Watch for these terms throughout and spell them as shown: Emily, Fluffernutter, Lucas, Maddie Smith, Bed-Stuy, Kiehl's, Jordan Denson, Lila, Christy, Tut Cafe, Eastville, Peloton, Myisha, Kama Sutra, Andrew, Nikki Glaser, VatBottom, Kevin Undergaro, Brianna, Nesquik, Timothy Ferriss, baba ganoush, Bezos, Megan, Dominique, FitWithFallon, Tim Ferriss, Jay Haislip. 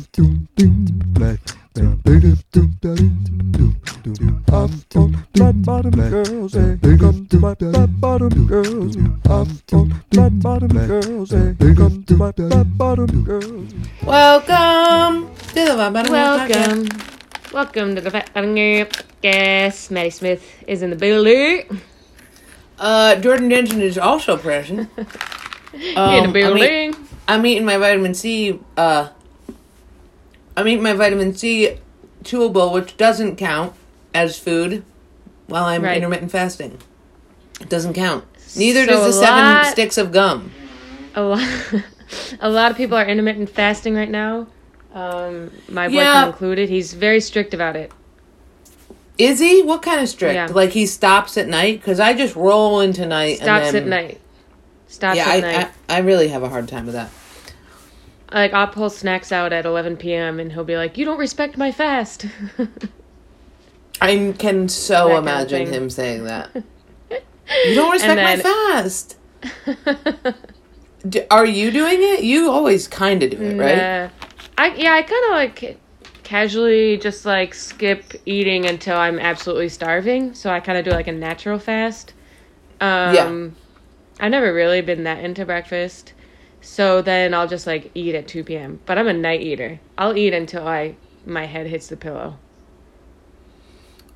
Welcome to the VatBottom Girl Podcast. Maddie Smith is in the building. Jordan Denson is also present. In the building. I'm eating my vitamin C. I'm eating my vitamin C chewable, which doesn't count as food while I'm intermittent fasting. It doesn't count. Neither does the 7 sticks of gum. A lot of people are intermittent fasting right now. My boyfriend included. He's very strict about it. Is he? What kind of strict? Yeah. Like he stops at night? Because I just roll into night. Stops at night. I really have a hard time with that. Like I'll pull snacks out at 11 p.m. and he'll be like, "You don't respect my fast." I can so imagine him saying that. You don't respect my fast. Are you doing it? You always kind of do it, right? Yeah. I kind of like casually just like skip eating until I'm absolutely starving. So I kind of do like a natural fast. I've never really been that into breakfast. So then I'll just like eat at 2 p.m. But I'm a night eater. I'll eat until my head hits the pillow.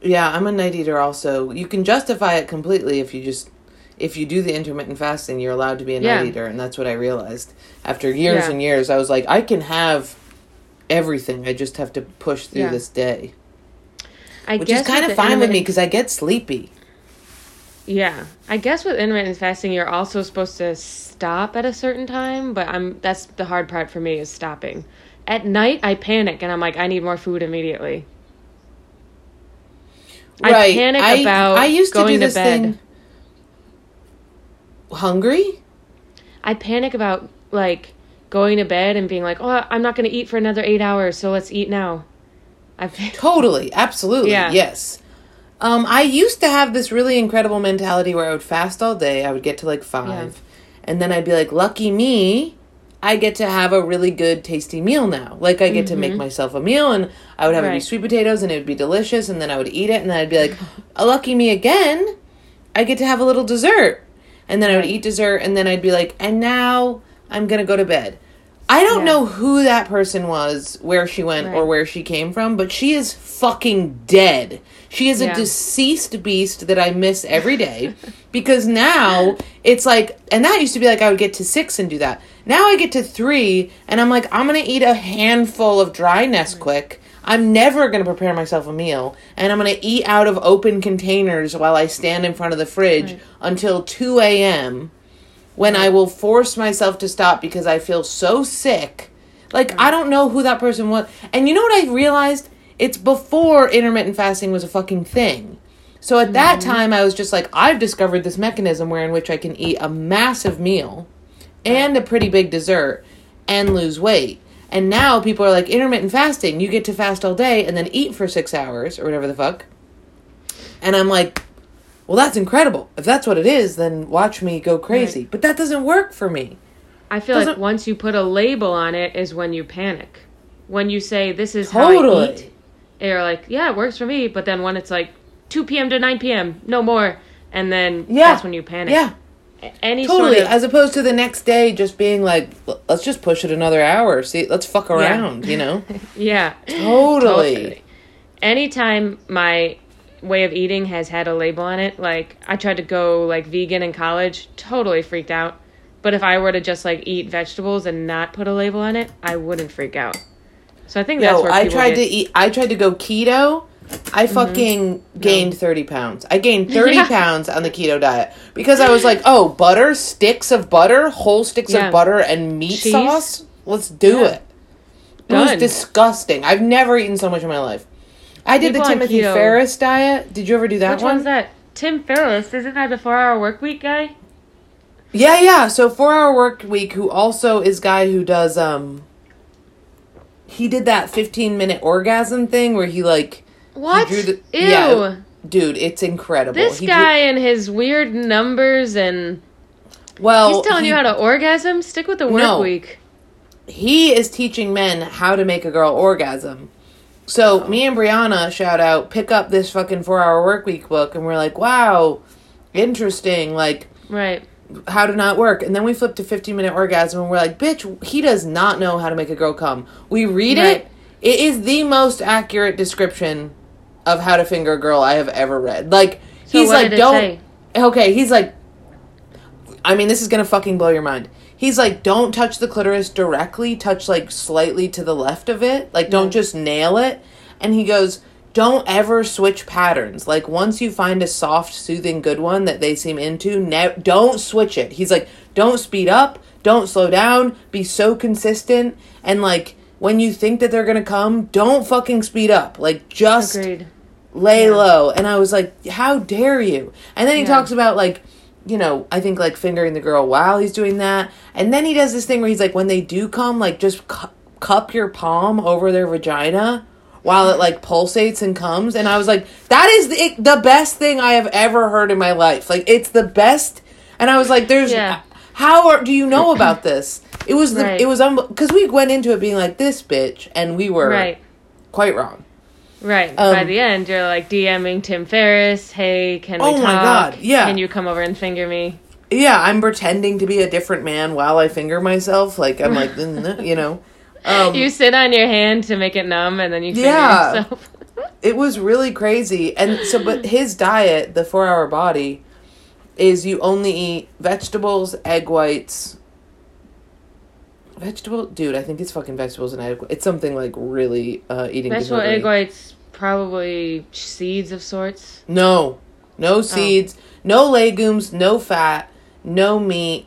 Yeah, I'm a night eater also. You can justify it completely if you do the intermittent fasting. You're allowed to be a night eater. And that's what I realized after years and years. I was like, I can have everything. I just have to push through this day. Which is kind of fine with me because I get sleepy. Yeah. I guess with intermittent fasting, you're also supposed to stop at a certain time, but that's the hard part for me is stopping. At night, I panic and I'm like, I need more food immediately. Right. I panic about going to bed. Hungry? I panic about like going to bed and being like, oh, I'm not going to eat for another 8 hours, so let's eat now. Totally, absolutely, yes. I used to have this really incredible mentality where I would fast all day. I would get to like 5, and then I'd be like, lucky me, I get to have a really good tasty meal now. Like I get to make myself a meal, and I would have it be sweet potatoes, and it would be delicious, and then I would eat it, and then I'd be like, lucky me again, I get to have a little dessert. And then I would eat dessert, and then I'd be like, and now I'm going to go to bed. I don't know who that person was, where she went, or where she came from, but she is fucking dead. She is a deceased beast that I miss every day because now it's like, and that used to be like I would get to 6 and do that. Now I get to 3, and I'm like, I'm going to eat a handful of dry Nesquik. I'm never going to prepare myself a meal, and I'm going to eat out of open containers while I stand in front of the fridge until 2 a.m. when I will force myself to stop because I feel so sick. Like, I don't know who that person was. And you know what I realized? It's before intermittent fasting was a fucking thing. So at that time, I was just like, I've discovered this mechanism wherein which I can eat a massive meal and a pretty big dessert and lose weight. And now people are like, intermittent fasting, you get to fast all day and then eat for 6 hours or whatever the fuck. And I'm like, well, that's incredible. If that's what it is, then watch me go crazy. Right. But that doesn't work for me. I feel like once you put a label on it is when you panic. When you say, this is how I eat. You're like, yeah, it works for me. But then when it's like 2 p.m. to 9 p.m., no more. And then that's when you panic. Yeah. Any sort of, as opposed to the next day just being like, let's just push it another hour. See, let's fuck around, you know? Totally. Anytime my way of eating has had a label on it, like I tried to go like vegan in college, totally freaked out. But if I were to just like eat vegetables and not put a label on it, I wouldn't freak out. So I think that's where people I tried to go keto. I fucking gained 30 pounds. I gained 30 pounds on the keto diet because I was like, oh, butter, sticks of butter, whole sticks of butter and meat sauce. Let's do it. It was disgusting. I've never eaten so much in my life. I did the Timothy Ferriss diet. Did you ever do that one? Which one's that? Tim Ferriss. Isn't that the 4 Hour Work Week guy? Yeah. So 4 Hour Work Week, who also is guy who does, he did that 15-minute orgasm thing where he like, what? Ew. Yeah, dude, it's incredible. This guy and his weird numbers and... Well... He's telling you how to orgasm? Stick with the work week. he is teaching men how to make a girl orgasm. So me and Brianna, shout out, pick up this fucking 4-Hour Workweek book, and we're like, wow, interesting, like, right, how to not work. And then we flip to 15-minute orgasm, and we're like, bitch, he does not know how to make a girl come. We read it. It is the most accurate description of how to finger a girl I have ever read. Like, so he's like, don't. Okay, he's like, I mean, this is gonna fucking blow your mind. He's like, don't touch the clitoris directly. Touch, like, slightly to the left of it. Like, don't just nail it. And he goes, don't ever switch patterns. Like, once you find a soft, soothing, good one that they seem into, don't switch it. He's like, don't speed up. Don't slow down. Be so consistent. And, like, when you think that they're going to come, don't fucking speed up. Like, just lay low. And I was like, how dare you? And then he talks about, like, you know, I think, like, fingering the girl while he's doing that. And then he does this thing where he's like, when they do come, like, just cup your palm over their vagina while it, like, pulsates and comes. And I was like, that is the best thing I have ever heard in my life. Like, it's the best. And I was like, there's, do you know about this? It was, it was, because we went into it being like, this bitch, and we were quite wrong. Right. By the end, you're like DMing Tim Ferriss. Hey, can we talk? Oh my God. Yeah. Can you come over and finger me? Yeah. I'm pretending to be a different man while I finger myself. Like, I'm like, you know. You sit on your hand to make it numb, and then you finger yourself. It was really crazy. And so, but his diet, the 4-Hour Body, is you only eat vegetables, egg whites. Vegetable? Dude, I think it's fucking vegetables and egg whites. It's something like really eating vegetable disorderly. Egg whites, probably seeds of sorts. No seeds, no legumes, no fat, no meat.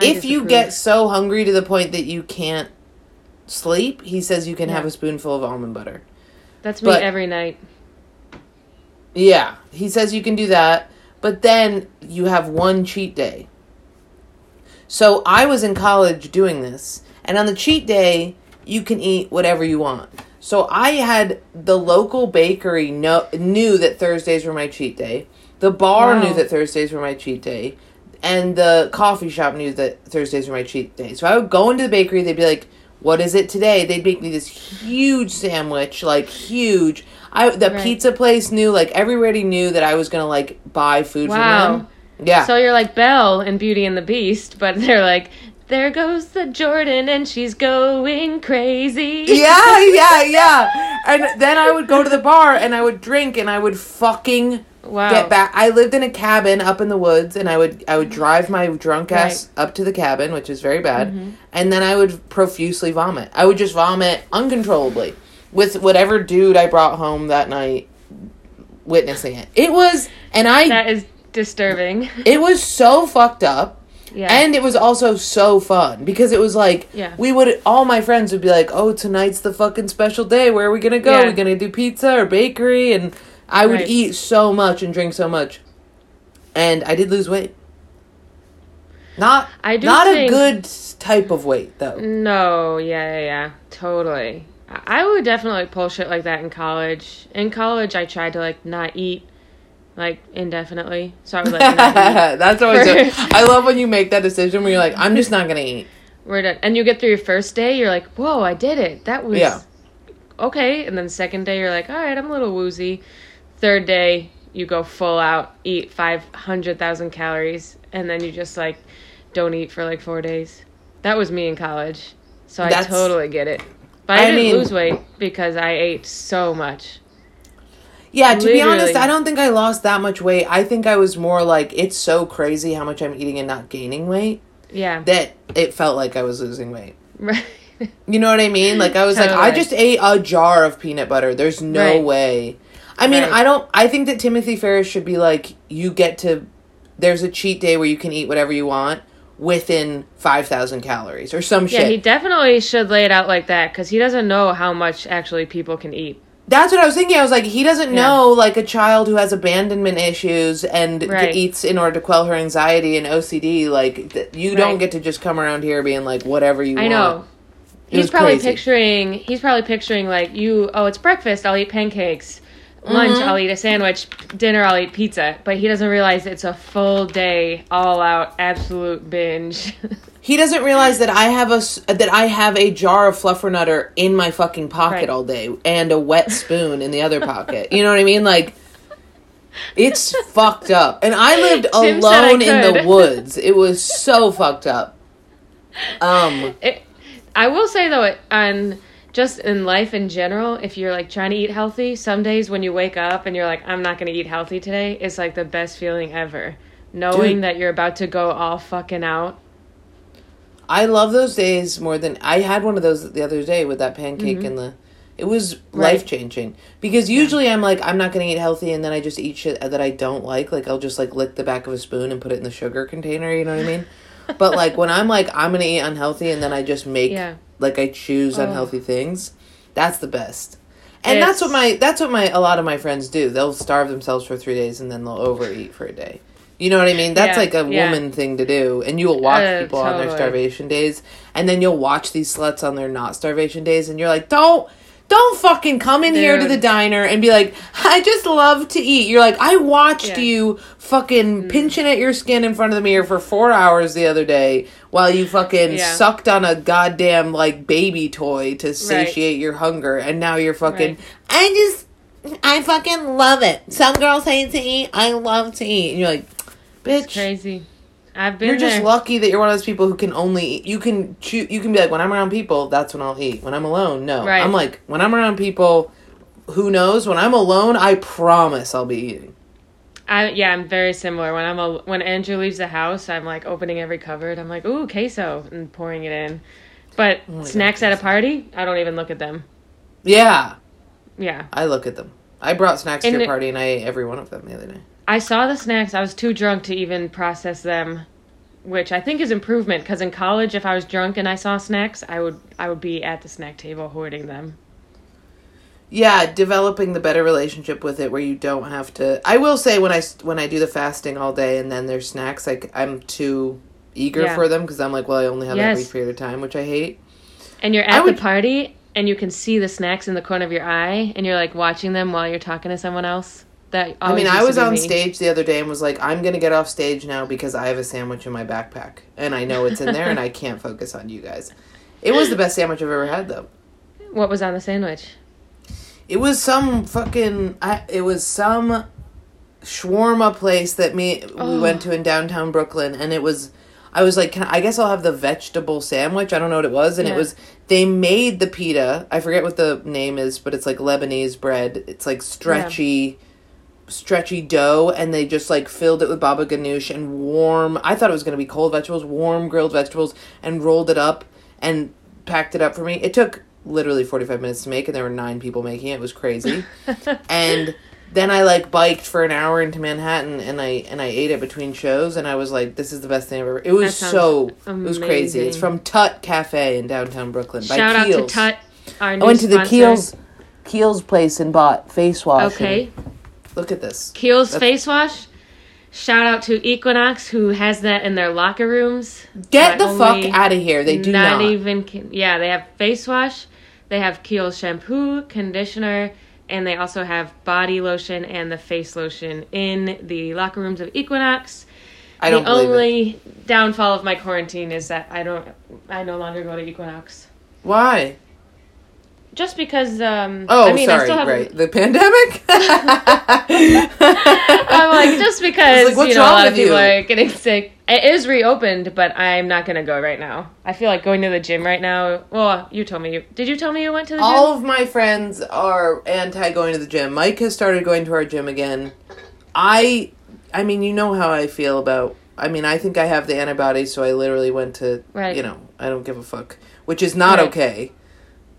If you get so hungry to the point that you can't sleep, he says you can have a spoonful of almond butter. That's me every night. Yeah, he says you can do that, but then you have one cheat day. So I was in college doing this, and on the cheat day, you can eat whatever you want. So I had the local bakery knew that Thursdays were my cheat day. The bar knew that Thursdays were my cheat day. And the coffee shop knew that Thursdays were my cheat day. So I would go into the bakery. They'd be like, what is it today? They'd make me this huge sandwich, like huge. The pizza place knew, like everybody knew that I was going to like buy food from them. Yeah. So you're like Belle in Beauty and the Beast, but they're like, there goes the Jordan and she's going crazy. Yeah. And then I would go to the bar and I would drink and I would fucking get back. I lived in a cabin up in the woods and I would drive my drunk ass up to the cabin, which is very bad. Mm-hmm. And then I would profusely vomit. I would just vomit uncontrollably with whatever dude I brought home that night witnessing it. It was, that is disturbing. It was so fucked up. Yeah. And it was also so fun because it was like all my friends would be like, oh, tonight's the fucking special day. Where are we gonna go? We're gonna do pizza or bakery, and I would eat so much and drink so much. And I did lose weight. Not a good type of weight though. No, yeah. Totally. I would definitely pull shit like that in college. In college I tried to like not eat like indefinitely. So I was like, that's always it. I love when you make that decision where you're like, I'm just not gonna eat. We're done. And you get through your first day, you're like, whoa, I did it. That was okay. And then second day you're like, all right, I'm a little woozy. Third day you go full out, eat 500,000 calories, and then you just like don't eat for like 4 days. That was me in college. So I totally get it. But I didn't lose weight because I ate so much. Yeah, to be honest, I don't think I lost that much weight. I think I was more like, it's so crazy how much I'm eating and not gaining weight. Yeah. That it felt like I was losing weight. Right. You know what I mean? Like, I was I just ate a jar of peanut butter. There's no way. I mean, I think that Timothy Ferriss should be like, there's a cheat day where you can eat whatever you want within 5,000 calories or some shit. Yeah, he definitely should lay it out like that because he doesn't know how much actually people can eat. That's what I was thinking. I was like, he doesn't know, like, a child who has abandonment issues and eats in order to quell her anxiety and OCD. Like, you don't get to just come around here being like, whatever you want. I know. He's probably picturing, like, it's breakfast, I'll eat pancakes. Lunch, mm-hmm. I'll eat a sandwich. Dinner, I'll eat pizza. But he doesn't realize it's a full day, all-out, absolute binge. He doesn't realize that I have a jar of fluffernutter in my fucking pocket all day and a wet spoon in the other pocket. You know what I mean? Like, it's fucked up. And I lived alone in the woods. It was so fucked up. I will say though, just in life in general, if you're like trying to eat healthy, some days when you wake up and you're like, I'm not going to eat healthy today, it's like the best feeling ever, knowing that you're about to go all fucking out. I love those days more than... I had one of those the other day with that pancake and the... It was life-changing. Because usually I'm like, I'm not going to eat healthy, and then I just eat shit that I don't like. Like, I'll just, like, lick the back of a spoon and put it in the sugar container, you know what I mean? But, like, when I'm like, I'm going to eat unhealthy, and then I just make... Yeah. Like, I choose unhealthy things. That's the best. And that's what a lot of my friends do. They'll starve themselves for 3 days, and then they'll overeat for a day. You know what I mean? That's like a woman thing to do. And you will watch people on their starvation days. And then you'll watch these sluts on their not starvation days. And you're like, don't fucking come in here to the diner and be like, I just love to eat. You're like, I watched you fucking pinching at your skin in front of the mirror for 4 hours the other day while you fucking sucked on a goddamn like baby toy to satiate your hunger. And now you're fucking, I fucking love it. Some girls hate to eat. I love to eat. And you're like, bitch, it's crazy. I've been. You're just lucky that you're one of those people who can only eat. You can be like, when I'm around people, that's when I'll eat. When I'm alone, no. Right. I'm like, when I'm around people, who knows? When I'm alone, I promise I'll be eating. I'm very similar. When Andrew leaves the house, I'm like opening every cupboard. I'm like, ooh, queso, and pouring it in. But snacks at a party, I don't even look at them. Yeah. I look at them. I brought snacks to your party, and I ate every one of them the other day. I saw the snacks. I was too drunk to even process them, which I think is improvement. Because in college, if I was drunk and I saw snacks, I would be at the snack table hoarding them. Yeah, developing the better relationship with it, where you don't have to. I will say when I do the fasting all day and then there's snacks, like I'm too eager for them because I'm like, well, I only have that brief period of time, which I hate. And you're at the party and you can see the snacks in the corner of your eye, and you're like watching them while you're talking to someone else. I was on stage the other day and was like, I'm going to get off stage now because I have a sandwich in my backpack. And I know it's in there and I can't focus on you guys. It was the best sandwich I've ever had, though. What was on the sandwich? It was some fucking... it was some shawarma place that we went to in downtown Brooklyn. And it was... I was like, I guess I'll have the vegetable sandwich. I don't know what it was. And it was... They made the pita. I forget what the name is, but it's like Lebanese bread. It's like stretchy dough, and they just like filled it with baba ganoush and warm, I thought it was going to be cold vegetables, warm grilled vegetables, and rolled it up and packed it up for me. It took literally 45 minutes to make, and there were 9 people making it. It was crazy. And then I like biked for an hour into Manhattan, and I ate it between shows, and I was like, this is the best thing I've ever. It was so amazing. It was crazy. It's from Tut Cafe in downtown Brooklyn. Shout out to Tut, our new I went to the Kiehl's place and bought face wash. Okay. Look at this. Kiehl's face wash. Shout out to Equinox, who has that in their locker rooms. Get the fuck out of here. They do not. Yeah, they have face wash. They have Kiehl's shampoo, conditioner, and they also have body lotion and the face lotion in the locker rooms of Equinox. I don't believe it. The only downfall of my quarantine is that I no longer go to Equinox. Why? Just because, I still have... the pandemic? I'm like, just because, a lot of people are getting sick. It is reopened, but I'm not going to go right now. I feel like going to the gym right now... Well, you told me. Did you tell me you went to the gym? All of my friends are anti-going to the gym. Mike has started going to our gym again. I mean, you know how I feel about... I mean, I think I have the antibodies, so I literally went to... Right. You know, I don't give a fuck. Which is not okay.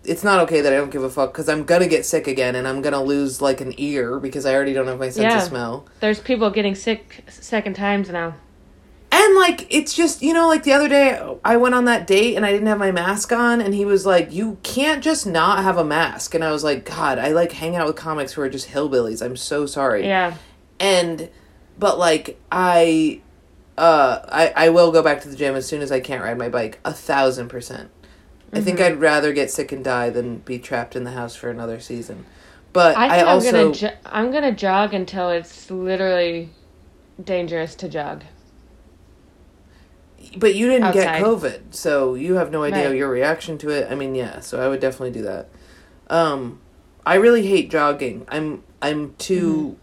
It's not okay that I don't give a fuck, because I'm going to get sick again, and I'm going to lose, like, an ear, because I already don't have my sense of smell. There's people getting sick second times now. And, like, it's just, you know, like, the other day, I went on that date, and I didn't have my mask on, and he was like, you can't just not have a mask. And I was like, God, I, like, hang out with comics who are just hillbillies. I'm so sorry. Yeah. And, but, like, I will go back to the gym as soon as I can't ride my bike, 1,000%. I think I'd rather get sick and die than be trapped in the house for another season. But I'm going to jog until it's literally dangerous to jog. But you didn't outside. Get COVID, so you have no idea your reaction to it. I mean, yeah, so I would definitely do that. I really hate jogging. I'm too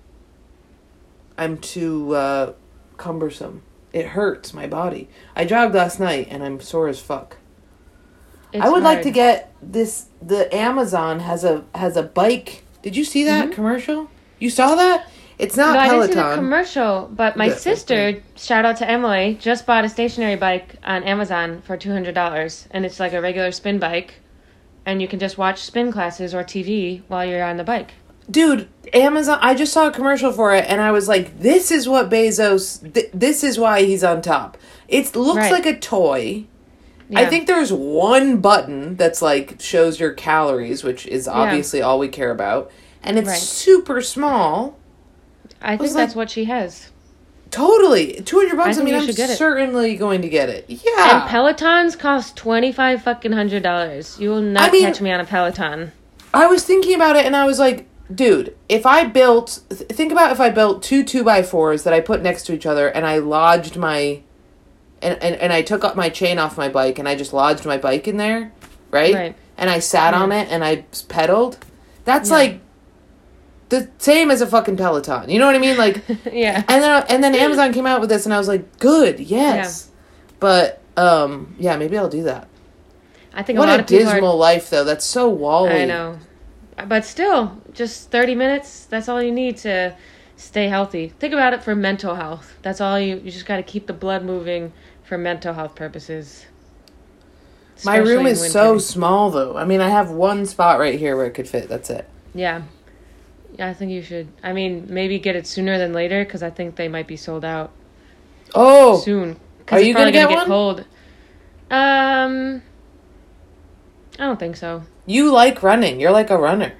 cumbersome. It hurts my body. I jogged last night and I'm sore as fuck. I would like to get this. The Amazon has a bike. Did you see that commercial? You saw that? It's not Peloton. I didn't see the commercial, but my sister, shout out to Emily, just bought a stationary bike on Amazon for $200, and it's like a regular spin bike, and you can just watch spin classes or TV while you're on the bike. Dude, Amazon, I just saw a commercial for it, and I was like, this is what Bezos, this is why he's on top. It looks like a toy. Yeah. I think there's one button that's like shows your calories, which is obviously all we care about, and it's super small. I think that's what she has. Totally. $200. I mean, I'm certainly going to get it. Yeah. And Pelotons cost $2,500. You will not catch me on a Peloton. I was thinking about it and I was like, dude, think about if I built two 2x4s that I put next to each other and I lodged my, and I took up my chain off my bike and I just lodged my bike in there, right? And I sat on it and I pedaled. That's like the same as a fucking Peloton. You know what I mean? Like, And then Amazon came out with this, and I was like, good, yes. Yeah. But, maybe I'll do that. I think what a lot of people. What a dismal life, though. That's so wall-y. I know. But still, just 30 minutes, that's all you need to stay healthy. Think about it for mental health. That's all you just got to keep the blood moving for mental health purposes. My room is so small, though. I mean, I have one spot right here where it could fit. That's it. Yeah. I think you should. I mean, maybe get it sooner than later because I think they might be sold out. Oh, soon. Are you going to get one? Cold. I don't think so. You like running. You're like a runner.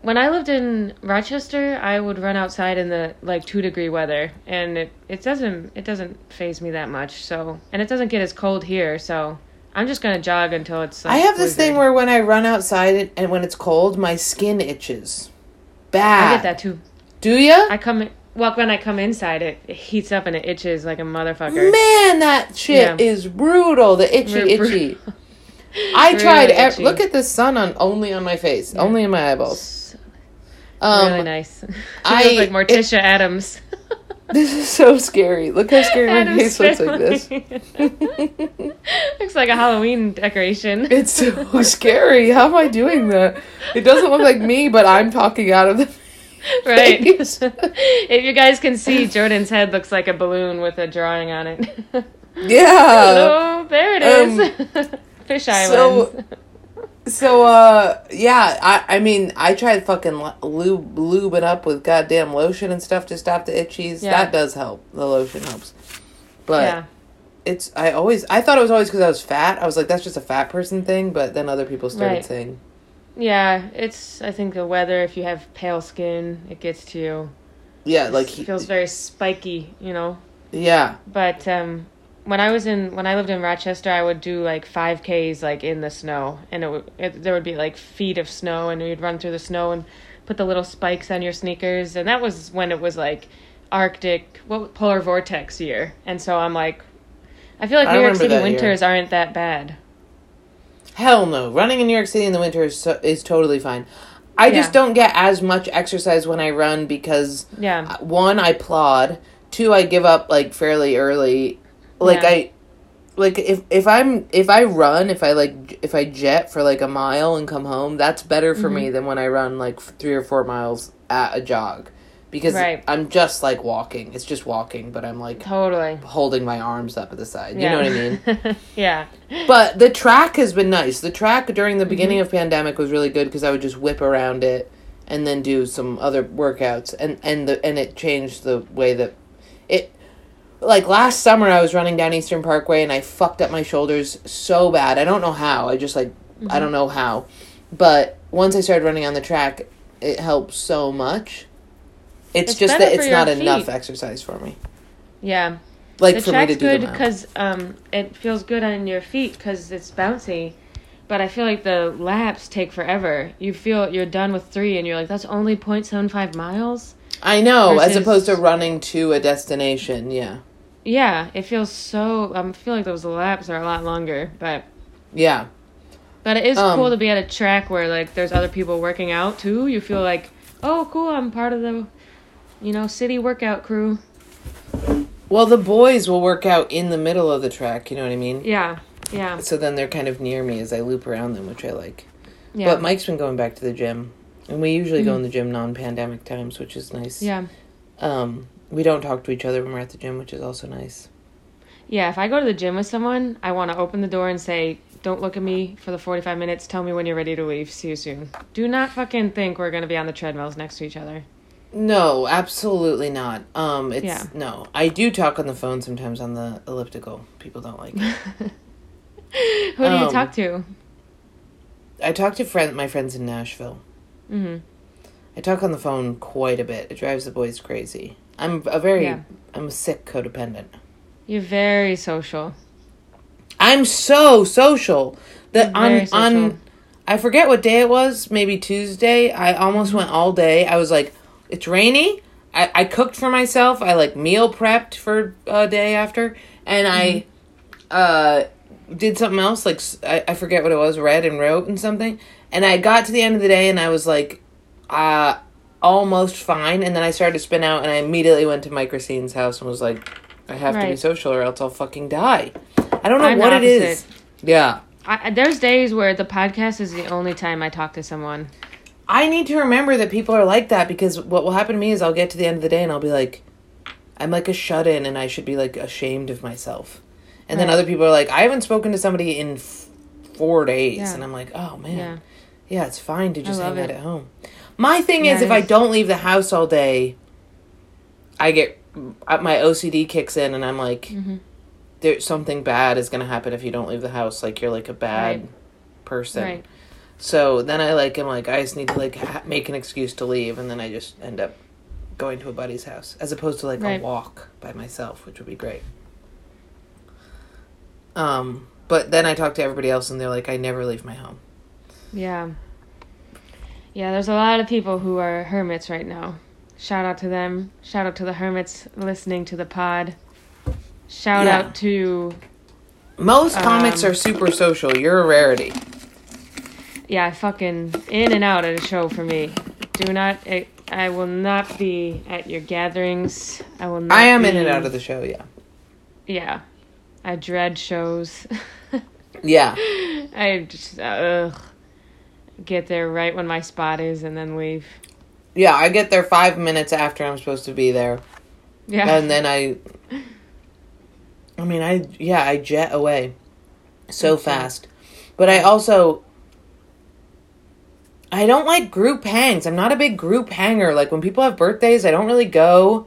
When I lived in Rochester, I would run outside in the 2-degree weather, and it doesn't faze me that much. So, and it doesn't get as cold here, so. I'm just going to jog until it's like I have this thing where when I run outside and when it's cold, my skin itches. Bad. I get that too. Do ya? When I come inside, it heats up and it itches like a motherfucker. Man, that shit is brutal. The itchy. I tried. Itchy. Look at the sun only on my face, only in my eyeballs. Really nice. I look like Morticia Adams. This is so scary. Look how scary my face looks like this. Looks like a Halloween decoration. It's so scary. How am I doing that? It doesn't look like me, but I'm talking out of the face. Right. If you guys can see, Jordan's head looks like a balloon with a drawing on it. Yeah. Hello. There it is. Fish Island. I tried fucking lubing up with goddamn lotion and stuff to stop the itchies. Yeah. That does help. The lotion helps. But I thought it was always because I was fat. I was like, that's just a fat person thing. But then other people started saying. Yeah, I think the weather, if you have pale skin, it gets to you. Yeah, it feels very spiky, you know? Yeah. But, When I lived in Rochester, I would do 5Ks in the snow, and there would be feet of snow, and you'd run through the snow and put the little spikes on your sneakers, and that was when it was Arctic polar vortex year, and so I'm I feel like New York City winters aren't that bad. Hell no, running in New York City in the winter is totally fine. I just don't get as much exercise when I run because one, I plod, two, I give up fairly early. If I jet for a mile and come home, that's better for me than when I run 3 or 4 miles at a jog, because I'm just walking. It's just walking, but I'm totally holding my arms up at the side. Yeah. You know what I mean? Yeah. But the track has been nice. The track during the beginning of pandemic was really good because I would just whip around it and then do some other workouts, and it changed the way that it. Last summer, I was running down Eastern Parkway, and I fucked up my shoulders so bad. I don't know how. I just, I don't know how. But once I started running on the track, it helped so much. It's just that it's not enough exercise for me. Yeah. For me to do the track's good because it feels good on your feet because it's bouncy. But I feel like the laps take forever. You feel you're done with 3, and you're like, that's only 0.75 miles? I know, as opposed to running to a destination, yeah. Yeah, it feels so... I feel like those laps are a lot longer, but... Yeah. But it is cool to be at a track where, like, there's other people working out, too. You feel like, oh, cool, I'm part of the, you know, city workout crew. Well, the boys will work out in the middle of the track, you know what I mean? Yeah, yeah. So then they're kind of near me as I loop around them, which I like. Yeah. But Mike's been going back to the gym, and we usually go in the gym non-pandemic times, which is nice. Yeah. We don't talk to each other when we're at the gym, which is also nice. Yeah, if I go to the gym with someone, I want to open the door and say, don't look at me for the 45 minutes. Tell me when you're ready to leave. See you soon. Do not fucking think we're going to be on the treadmills next to each other. No, absolutely not. No. I do talk on the phone sometimes on the elliptical. People don't like it. Who do you talk to? I talk to my friends in Nashville. Mm-hmm. I talk on the phone quite a bit. It drives the boys crazy. I'm a sick codependent. You're very social. I'm so social that I forget what day it was, maybe Tuesday. I almost went all day. I was like, it's rainy. I cooked for myself. I like meal prepped for a day after, and I did something else. Like I forget what it was. Read and wrote and something. And I got to the end of the day, and I was like, almost fine. And then I started to spin out, and I immediately went to Mike Racine's house and was like, I have to be social or else I'll fucking die. I don't know what it is. Yeah. There's days where the podcast is the only time I talk to someone. I need to remember that people are like that, because what will happen to me is I'll get to the end of the day and I'll be like, I'm like a shut-in and I should be like ashamed of myself. And then other people are like, I haven't spoken to somebody in 4 days. Yeah. And I'm like, oh, man. Yeah, it's fine to just hang out at home. My thing is, if I don't leave the house all day, my OCD kicks in and I'm like, there's something bad is going to happen if you don't leave the house. Like, you're like a bad person. Right. So then I just need to make an excuse to leave. And then I just end up going to a buddy's house as opposed to a walk by myself, which would be great. But then I talk to everybody else and they're like, I never leave my home. Yeah. Yeah. There's a lot of people who are hermits right now. Shout out to them. Shout out to the hermits listening to the pod. Shout out to... Most comics are super social. You're a rarity. Yeah, fucking in and out of the show for me. I will not be at your gatherings. I am in and out of the show, yeah. Yeah. I dread shows. Yeah. I just... get there right when my spot is and then leave. Yeah, I get there 5 minutes after I'm supposed to be there. Yeah. And then I jet away so fast. But I don't like group hangs. I'm not a big group hanger. Like, when people have birthdays, I don't really go.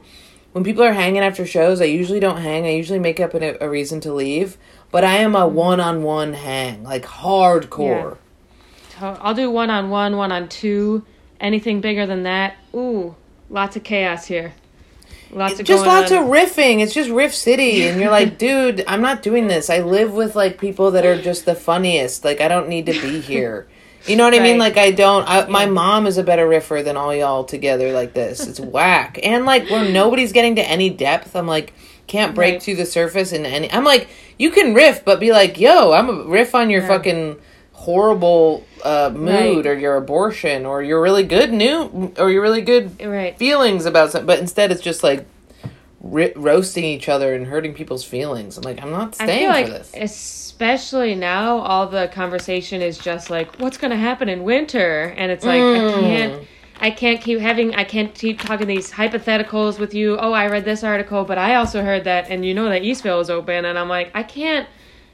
When people are hanging after shows, I usually don't hang. I usually make up a reason to leave. But I am a one-on-one hang. Like, hardcore. Yeah. I'll do one-on-one, one-on-two. Anything bigger than that, ooh, lots of chaos here. Lots of riffing. It's just riff city. And you're like, dude, I'm not doing this. I live with, people that are just the funniest. Like, I don't need to be here. You know what I mean? Like, I don't. My mom is a better riffer than all y'all together like this. It's whack. And, where nobody's getting to any depth, I'm like, can't break through the surface. I'm like, you can riff, but be like, yo, I'm a riff on your fucking... horrible mood or your abortion or your really good feelings about something, but instead it's just roasting each other and hurting people's feelings. I'm like, I'm not staying for this. Especially now, all the conversation is just what's gonna happen in winter, and it's like I can't keep talking these hypotheticals with you. Oh, I read this article, but I also heard that, and you know that Eastville is open, and I'm like, I can't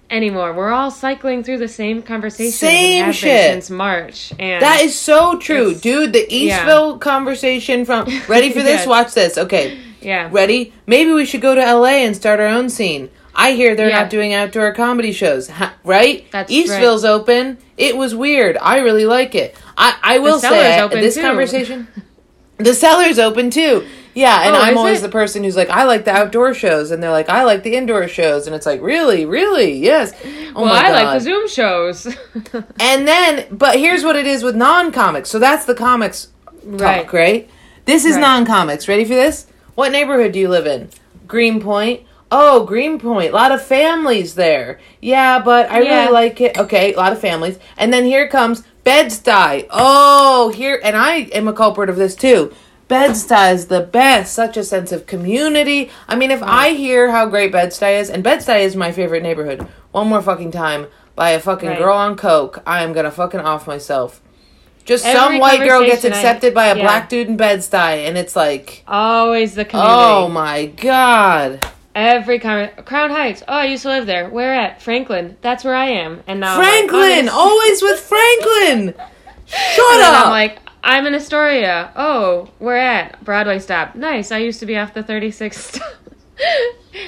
anymore. We're all cycling through the same conversation. Same shit since March, and that is so true, dude. The Eastville conversation from ready for this? Watch this. Okay, yeah. Ready? Maybe we should go to LA and start our own scene. I hear they're not doing outdoor comedy shows, right? That's Eastville's open. It was weird. I really like it. I will say this conversation. The Cellar's open too. Yeah, and I'm always the person who's like, I like the outdoor shows. And they're like, I like the indoor shows. And it's like, really? Really? Yes. Oh, well, I like the Zoom shows. And then, but here's what it is with non-comics. So that's the comics talk, right? This is non-comics. Ready for this? What neighborhood do you live in? Greenpoint. oh, Greenpoint, a lot of families there. Yeah, but I really like it. Okay, a lot of families. And then here comes Bed-Stuy. Oh, here, and I am a culprit of this too. Bed-Stuy is the best. Such a sense of community. I mean, if I hear how great Bed-Stuy is, and Bed-Stuy is my favorite neighborhood, one more fucking time by a fucking girl on coke, I am gonna fucking off myself. Just every some white girl gets accepted by a black dude in Bed-Stuy, and it's like... always the community. Oh, my God. Every Crown Heights. Oh, I used to live there. Where at? Franklin. That's where I am. And now Franklin! Like, oh, always with Franklin! Shut and up! I'm like, I'm in Astoria. Oh, where at? Broadway stop. Nice. I used to be off the 36th stop.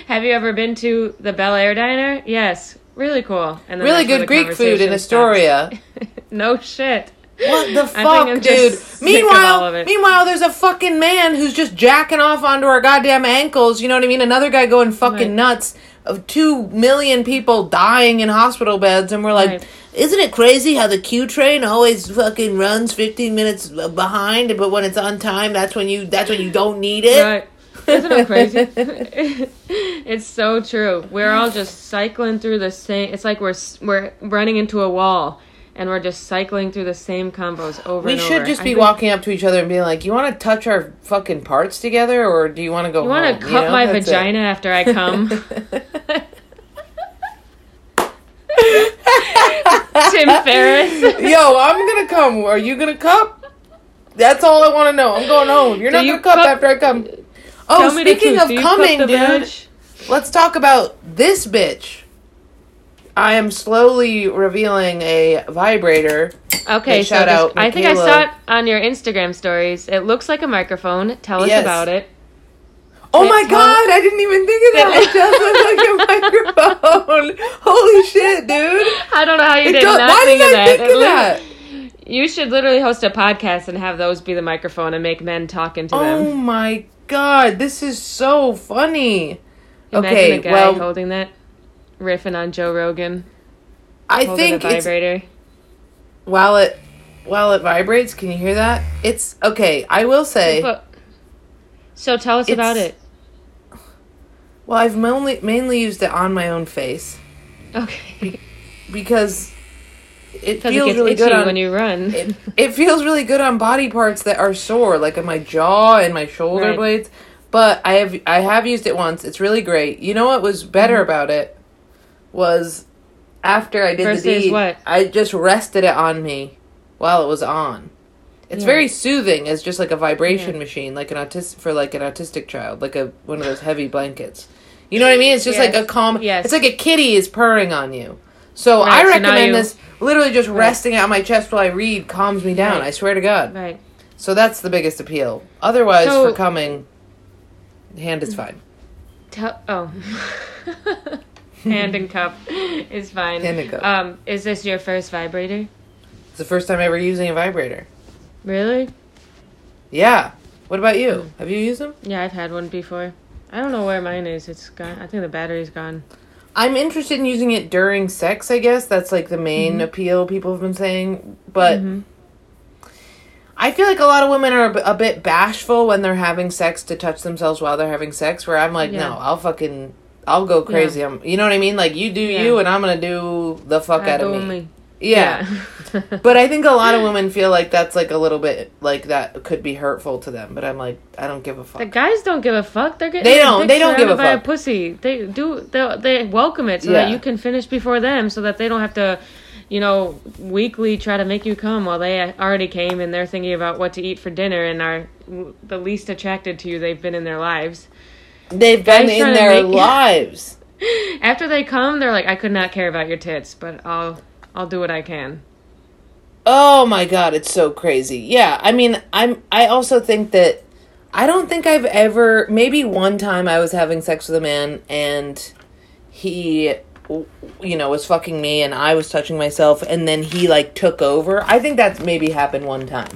Have you ever been to the Bel Air Diner? Yes. Really cool. And really good Greek food in Astoria. No shit. What the fuck, dude? Meanwhile, there's a fucking man who's just jacking off onto our goddamn ankles. You know what I mean? Another guy going fucking nuts of 2 million people dying in hospital beds. And we're like, isn't it crazy how the Q train always fucking runs 15 minutes behind? But when it's on time, that's when you don't need it. Right. Isn't it crazy? It's so true. We're all just cycling through the same. It's like we're running into a wall. And we're just cycling through the same combos over and over. We should just be walking up to each other and being like, you want to touch our fucking parts together? Or do you want to go home? You want to cut my vagina after I come? Tim Ferriss. Yo, I'm going to come. Are you going to cup? That's all I want to know. I'm going home. You're not going to cup after I come. Oh, speaking of coming, dude. Let's talk about this bitch. I am slowly revealing a vibrator. Okay, so shout out. I think I saw it on your Instagram stories. It looks like a microphone. Tell us about it. Oh my God, I didn't even think of that. It does look like a microphone. Holy shit, dude. I don't know how you did not think of that. Why did I think of that? You should literally host a podcast and have those be the microphone and make men talk into them. Oh my God, this is so funny. Imagine a guy holding that. Riffing on Joe Rogan. I think a vibrator. While it vibrates, can you hear that? It's okay. I will say. So tell us about it. Well, I've mainly used it on my own face. Okay. Because it feels really good on, when you run. It feels really good on body parts that are sore, like on my jaw and my shoulder blades. But I have used it once. It's really great. You know what was better about it? Was after I did the deed, I just rested it on me while it was on. It's very soothing as just like a vibration machine, like an autistic child, like one of those heavy blankets. You know what I mean? It's just like a calm. Yes. It's like a kitty is purring on you. So I recommend this. Literally just resting it on my chest while I read calms me down. I swear to God. Right. So that's the biggest appeal. Otherwise, for coming, hand is fine. Hand and cup is fine. Hand and cup. Is this your first vibrator? It's the first time ever using a vibrator. Really? Yeah. What about you? Have you used them? Yeah, I've had one before. I don't know where mine is. It's gone. I think the battery's gone. I'm interested in using it during sex, I guess. That's like the main appeal people have been saying. But I feel like a lot of women are a bit bashful when they're having sex to touch themselves while they're having sex. Where I'm like, no, I'll go crazy. Yeah. You know what I mean? Like, you do you, and I'm going to do the fuck out of me. Yeah. But I think a lot of women feel like that's, like, a little bit, like, that could be hurtful to them. But I'm like, I don't give a fuck. The guys don't give a fuck. They're getting They don't give a fuck. By a pussy. They welcome it so that you can finish before them so that they don't have to, you know, weekly try to make you come while they already came and they're thinking about what to eat for dinner and are the least attracted to you they've been in their lives. They've been in their lives. After they come, they're like, I could not care about your tits, but I'll do what I can. Oh my God, it's so crazy. Yeah, I mean, I also think that I don't think I've ever, maybe one time I was having sex with a man and he, you know, was fucking me and I was touching myself and then he like took over. I think that's maybe happened one time.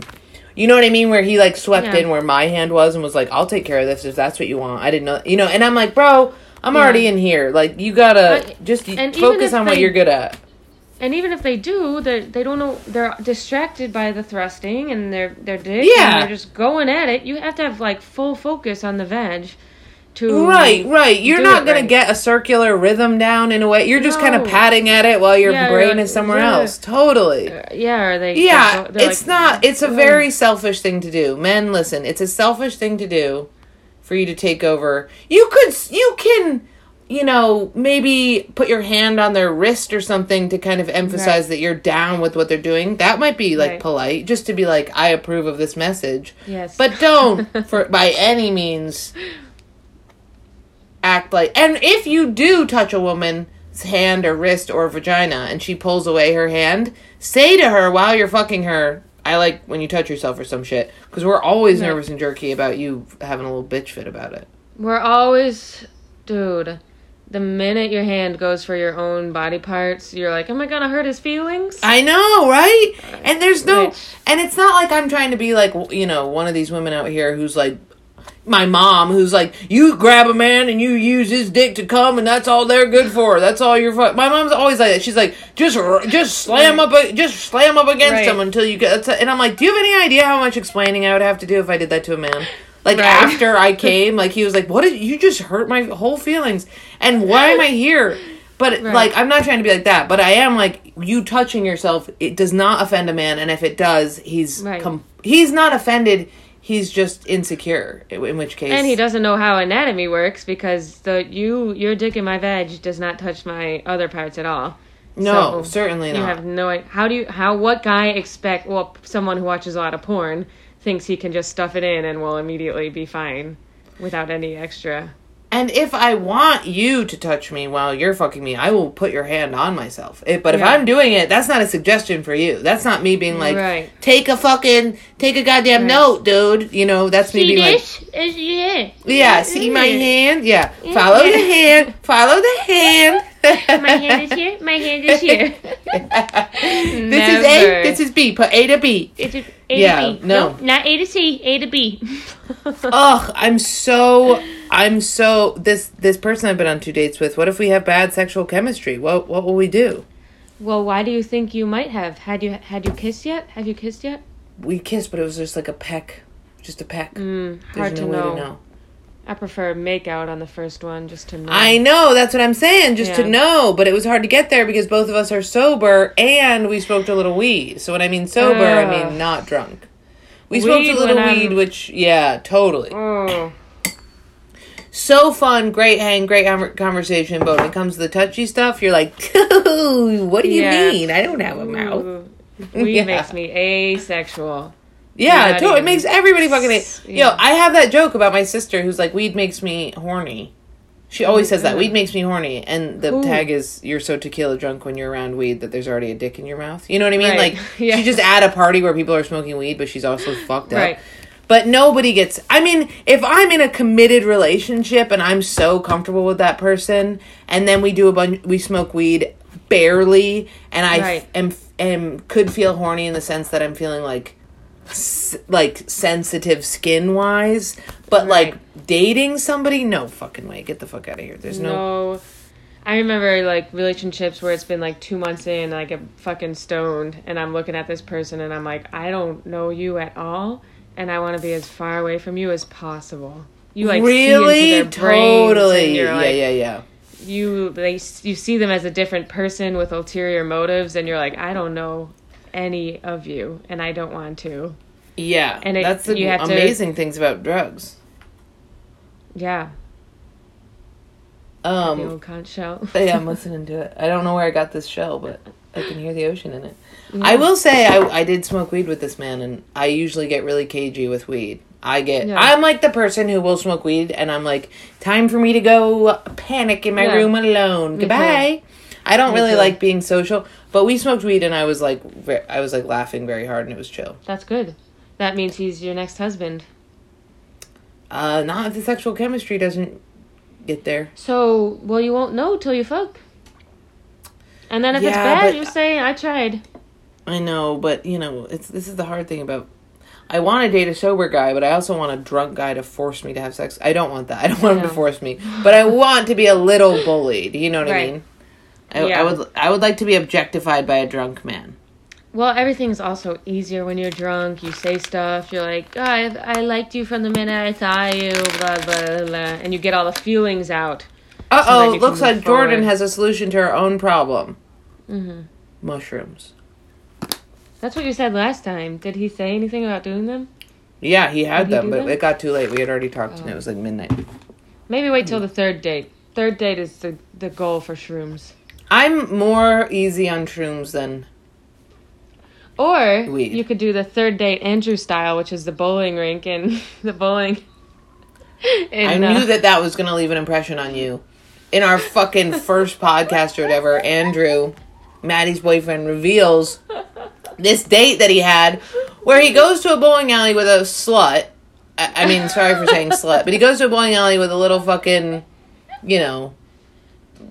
You know what I mean? Where he, like, swept in where my hand was and was like, I'll take care of this if that's what you want. I didn't know. You know, and I'm like, bro, I'm already in here. Like, you gotta just focus on what you're good at. And even if they do, they don't know. They're distracted by the thrusting and their dick. Yeah. And they're just going at it. You have to have, like, full focus on the veg to... Right. You're not going to get a circular rhythm down in a way. You're just kind of patting at it while your brain is somewhere else. Totally. It's like, not... It's a very selfish thing to do. Men, listen, it's a selfish thing to do for you to take over. You can... you know, maybe put your hand on their wrist or something to kind of emphasize that you're down with what they're doing. That might be, like, polite, just to be like, I approve of this message. Yes. But don't, by any means, act like... And if you do touch a woman's hand or wrist or vagina and she pulls away her hand, say to her while you're fucking her, I like when you touch yourself or some shit. Because we're always nervous and jerky about you having a little bitch fit about it. We're always... Dude... The minute your hand goes for your own body parts, you're like, am I going to hurt his feelings? I know, right? And there's no... And it's not like I'm trying to be like, you know, one of these women out here who's like, my mom, who's like, you grab a man and you use his dick to come and that's all they're good for. That's all you're... My mom's always like that. She's like, just slam up against him until you get... And I'm like, do you have any idea how much explaining I would have to do if I did that to a man? Like, after I came, like, he was like, what did you just hurt my whole feelings? And why am I here? But, like, I'm not trying to be like that. But I am, like, you touching yourself, it does not offend a man. And if it does, he's not offended. He's just insecure, in which case... And he doesn't know how anatomy works because your dick in my vag does not touch my other parts at all. No, so certainly not. You have no idea. What guy expect, well, someone who watches a lot of porn... thinks he can just stuff it in and will immediately be fine without any extra. And if I want you to touch me while you're fucking me, I will put your hand on myself. But if I'm doing it, that's not a suggestion for you. That's not me being like, take a goddamn note, dude. You know, that's me being like... Yeah, see my hand? Yeah. Follow the hand. Follow the hand. My hand is here. This is A, this is B. Put A to B. A to B. No. Nope, not A to C, A to B. Ugh, I'm so this person I've been on 2 dates with, what if we have bad sexual chemistry? What will we do? Well, why do you think you might have? Had you kissed yet? Have you kissed yet? We kissed, but it was just like a peck. Just a peck. Hard to know. There's no way to know. I prefer make out on the first one just to know. I know, that's what I'm saying, just to know. But it was hard to get there because both of us are sober and we smoked a little weed. So when I mean sober, I mean not drunk. We smoked a little weed, which, yeah, totally. Oh. So fun, great hang, great conversation. But when it comes to the touchy stuff, you're like, what do you mean? I don't have a mouth. Weed makes me asexual. Yeah, totally. It makes everybody fucking... Yo, I have that joke about my sister who's like, weed makes me horny. She always says that. Weed makes me horny. And the tag is, you're so tequila drunk when you're around weed that there's already a dick in your mouth. You know what I mean? Right. Like, she's just at a party where people are smoking weed, but she's also fucked up. Right. But nobody gets... I mean, if I'm in a committed relationship and I'm so comfortable with that person, and then we do a bunch... We smoke weed barely, and I could feel horny in the sense that I'm feeling like sensitive skin wise, but like dating somebody, no fucking way, get the fuck out of here. There's no I remember like relationships where it's been like 2 months in, like I get fucking stoned and I'm looking at this person and I'm like, I don't know you at all and I want to be as far away from you as possible. You like really see into their brains and you're like, yeah you see them as a different person with ulterior motives and you're like, I don't know any of you and I don't want to. Yeah, and that's the amazing things about drugs. Yeah. The old conch shell. Yeah, I'm listening to it. I don't know where I got this shell, but I can hear the ocean in it. Yeah. I will say I did smoke weed with this man, and I usually get really cagey with weed. I'm like the person who will smoke weed, and I'm like, time for me to go panic in my room alone. Goodbye. I don't really like being social, but we smoked weed and I was like laughing very hard and it was chill. That's good. That means he's your next husband. Not if the sexual chemistry doesn't get there. So, well, you won't know till you fuck. And then if it's bad, you say, I tried. I know, but you know, this is the hard thing about... I want to date a sober guy, but I also want a drunk guy to force me to have sex. I don't want that. I don't want him to force me. But I want to be a little bullied. You know what I mean? I would like to be objectified by a drunk man. Well, everything's also easier when you're drunk. You say stuff. You're like, oh, I liked you from the minute I saw you, blah, blah, blah. And you get all the feelings out. So looks like Jordan has a solution to her own problem. Mm-hmm. Mushrooms. That's what you said last time. Did he say anything about doing them? Yeah, he had them, but it got too late. We had already talked to him. It was like midnight. Maybe wait till the third date. Third date is the goal for shrooms. I'm more easy on shrooms than... Or weed. You could do the third date Andrew style, which is the bowling rink and the bowling. And, I knew that was going to leave an impression on you. In our fucking first podcast or whatever, Andrew, Maddie's boyfriend, reveals this date that he had where he goes to a bowling alley with a slut. I mean, sorry for saying slut, but he goes to a bowling alley with a little fucking, you know,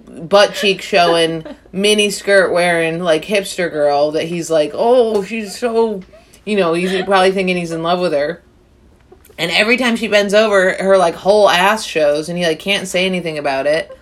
butt cheek showing, mini skirt wearing, like, hipster girl that he's like, oh, she's so, you know, he's probably thinking he's in love with her. And every time she bends over, her, like, whole ass shows, and he, like, can't say anything about it.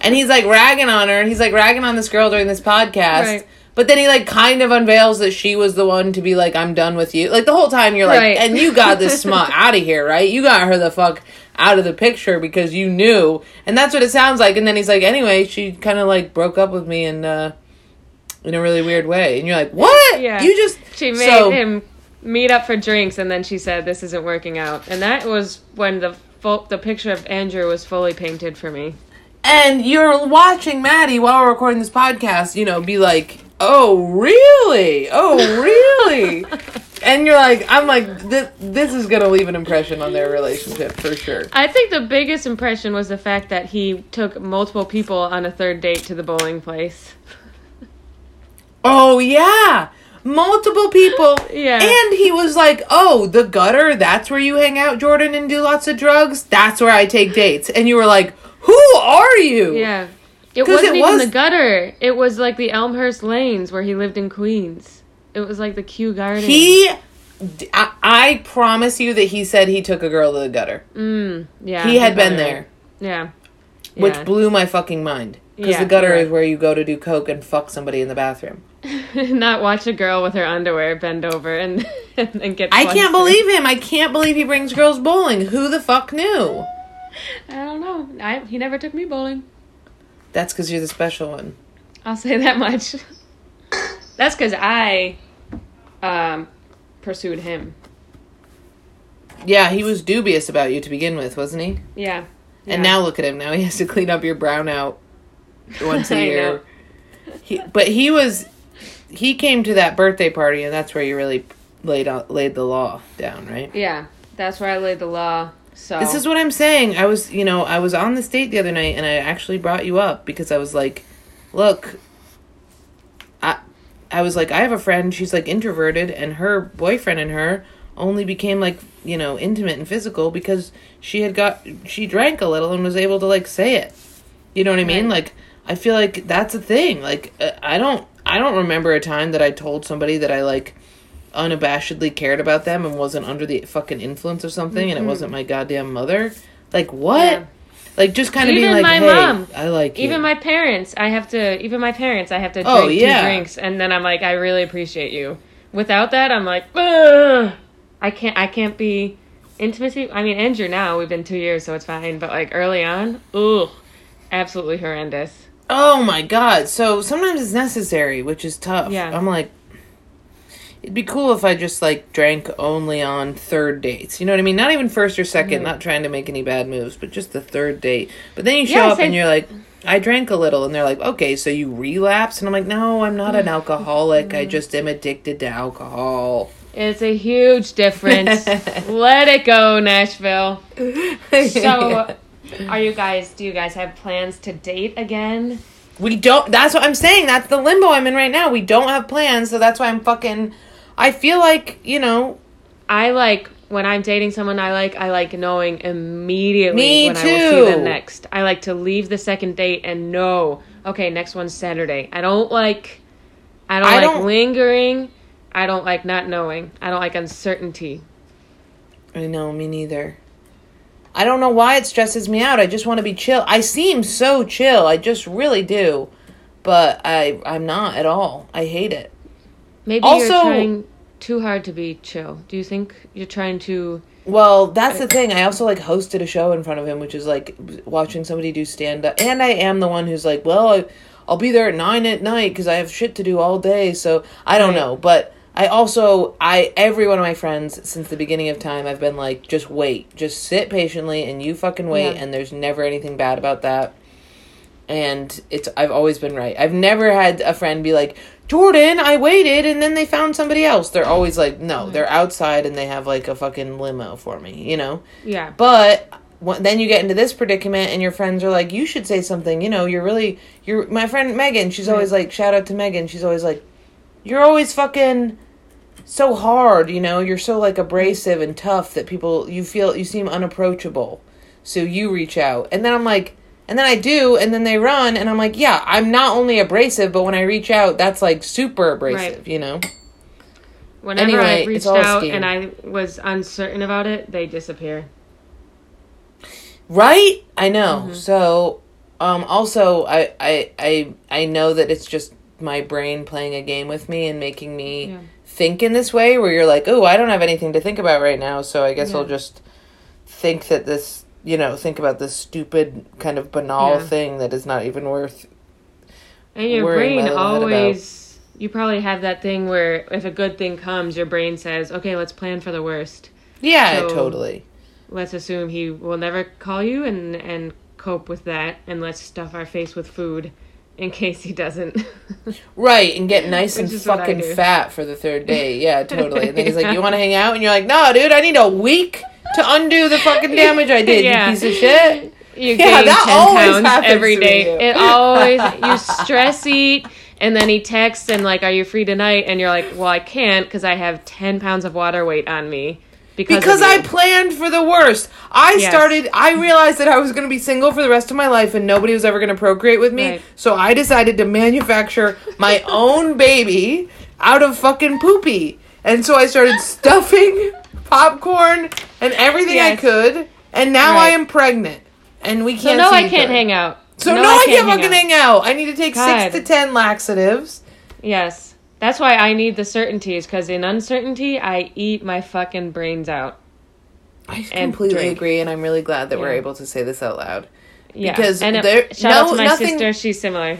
And he's, like, ragging on her, and he's, like, ragging on this girl during this podcast. Right. But then he, like, kind of unveils that she was the one to be like, I'm done with you. Like, the whole time you're like, right. And you got this smut out of here, right? You got her the fuck out of the picture because you knew. And that's what it sounds like. And then he's like, anyway, she kind of, like, broke up with me in a really weird way. And you're like, what? Yeah. You just... She made him meet up for drinks, and then she said, this isn't working out. And that was when the picture of Andrew was fully painted for me. And you're watching Maddie while we're recording this podcast, you know, be like... Oh, really? Oh, really? And you're like, I'm like, this is going to leave an impression on their relationship for sure. I think the biggest impression was the fact that he took multiple people on a third date to the bowling place. Oh, yeah. Multiple people. Yeah. And he was like, oh, the gutter, that's where you hang out, Jordan, and do lots of drugs? That's where I take dates. And you were like, who are you? Yeah. It wasn't even the gutter. It was like the Elmhurst Lanes where he lived in Queens. It was like the Kew Garden. I promise you that he said he took a girl to the gutter. Yeah. He had been there. Yeah. Which blew my fucking mind. Because the gutter is where you go to do coke and fuck somebody in the bathroom. Not watch a girl with her underwear bend over and get flustered. I can't believe him. I can't believe he brings girls bowling. Who the fuck knew? I don't know. He never took me bowling. That's because you're the special one. I'll say that much. That's because I pursued him. Yeah, he was dubious about you to begin with, wasn't he? Yeah. And now look at him. Now he has to clean up your brown out once a year. But he came to that birthday party, and that's where you really laid the law down, right? Yeah, that's where I laid the law. So. This is what I'm saying. I was on this date the other night, and I actually brought you up because I was like, look, I was like, I have a friend, she's like introverted, and her boyfriend and her only became like, you know, intimate and physical because she drank a little and was able to like say it. You know what I mean? Right. Like, I feel like that's a thing. Like, I don't remember a time that I told somebody that I like unabashedly cared about them and wasn't under the fucking influence of something, and it wasn't my goddamn mother. Like, what? Yeah. Like, just kind of being like, hey, mom, I like you. Even my parents, I have to drink two drinks, and then I'm like, I really appreciate you. Without that, I'm like, ugh! I can't be intimacy. I mean, Andrew now, we've been 2 years, so it's fine, but like early on, ugh, absolutely horrendous. Oh my God. So sometimes it's necessary, which is tough. Yeah. I'm like, it'd be cool if I just, like, drank only on third dates. You know what I mean? Not even first or second, not trying to make any bad moves, but just the third date. But then you show up and you're like, I drank a little. And they're like, okay, so you relapse? And I'm like, no, I'm not an alcoholic. I just am addicted to alcohol. It's a huge difference. Let it go, Nashville. So, do you guys have plans to date again? We don't. That's what I'm saying. That's the limbo I'm in right now. We don't have plans, so that's why I'm fucking... I feel like, you know... I like, when I'm dating someone I like knowing immediately I will see them next. I like to leave the second date and know, okay, next one's Saturday. I don't like lingering. I don't like not knowing. I don't like uncertainty. I know, me neither. I don't know why it stresses me out. I just want to be chill. I seem so chill. I just really do. But I'm not at all. I hate it. Maybe also, you're trying too hard to be chill. Do you think you're trying to... Well, that's the thing. I also, like, hosted a show in front of him, which is, like, watching somebody do stand-up. And I am the one who's like, well, I'll be there at 9 at night because I have shit to do all day. So, I don't know. But I also, every one of my friends, since the beginning of time, I've been like, just wait. Just sit patiently and you fucking wait. Yeah. And there's never anything bad about that. And I've always been right. I've never had a friend be like, Jordan, I waited, and then they found somebody else. They're always like, no, they're outside, and they have, like, a fucking limo for me, you know? Yeah. But then you get into this predicament, and your friends are like, you should say something, you know, you're my friend Megan, she's always like, shout out to Megan, she's always like, you're always fucking so hard, you know? You're so, like, abrasive and tough that you seem unapproachable, so you reach out. And then I'm like... And then I do, and then they run, and I'm like, yeah, I'm not only abrasive, but when I reach out, that's, like, super abrasive, you know? Whenever I reached out and I was uncertain about it, they disappear. Right? I know. Mm-hmm. So, also, I know that it's just my brain playing a game with me and making me think in this way, where you're like, oh, I don't have anything to think about right now, so I guess I'll just think that this... You know, think about this stupid kind of banal thing that is not even worth. And your brain always, you probably have that thing where if a good thing comes, your brain says, okay, let's plan for the worst. Yeah, so totally. Let's assume he will never call you and cope with that, and let's stuff our face with food in case he doesn't. Right, and get nice and fucking fat for the third day. Yeah, totally. And then he's like, you want to hang out? And you're like, no, dude, I need a week to undo the fucking damage I did, you piece of shit. You gain 10 pounds every day. It always, you stress eat, and then he texts and like, are you free tonight? And you're like, well, I can't because I have 10 pounds of water weight on me. Because I planned for the worst. I realized that I was going to be single for the rest of my life and nobody was ever going to procreate with me. Right. So I decided to manufacture my own baby out of fucking poopy. And so I started stuffing popcorn and everything I could, and now I am pregnant, and we can't. So no, I can't hang out. So no, I can't fucking hang out. I need to take 6 to 10 laxatives. Yes, that's why I need the certainties, because in uncertainty, I eat my fucking brains out. I completely agree, and I'm really glad that we're able to say this out loud. Yeah, because shout out to my sister. She's similar.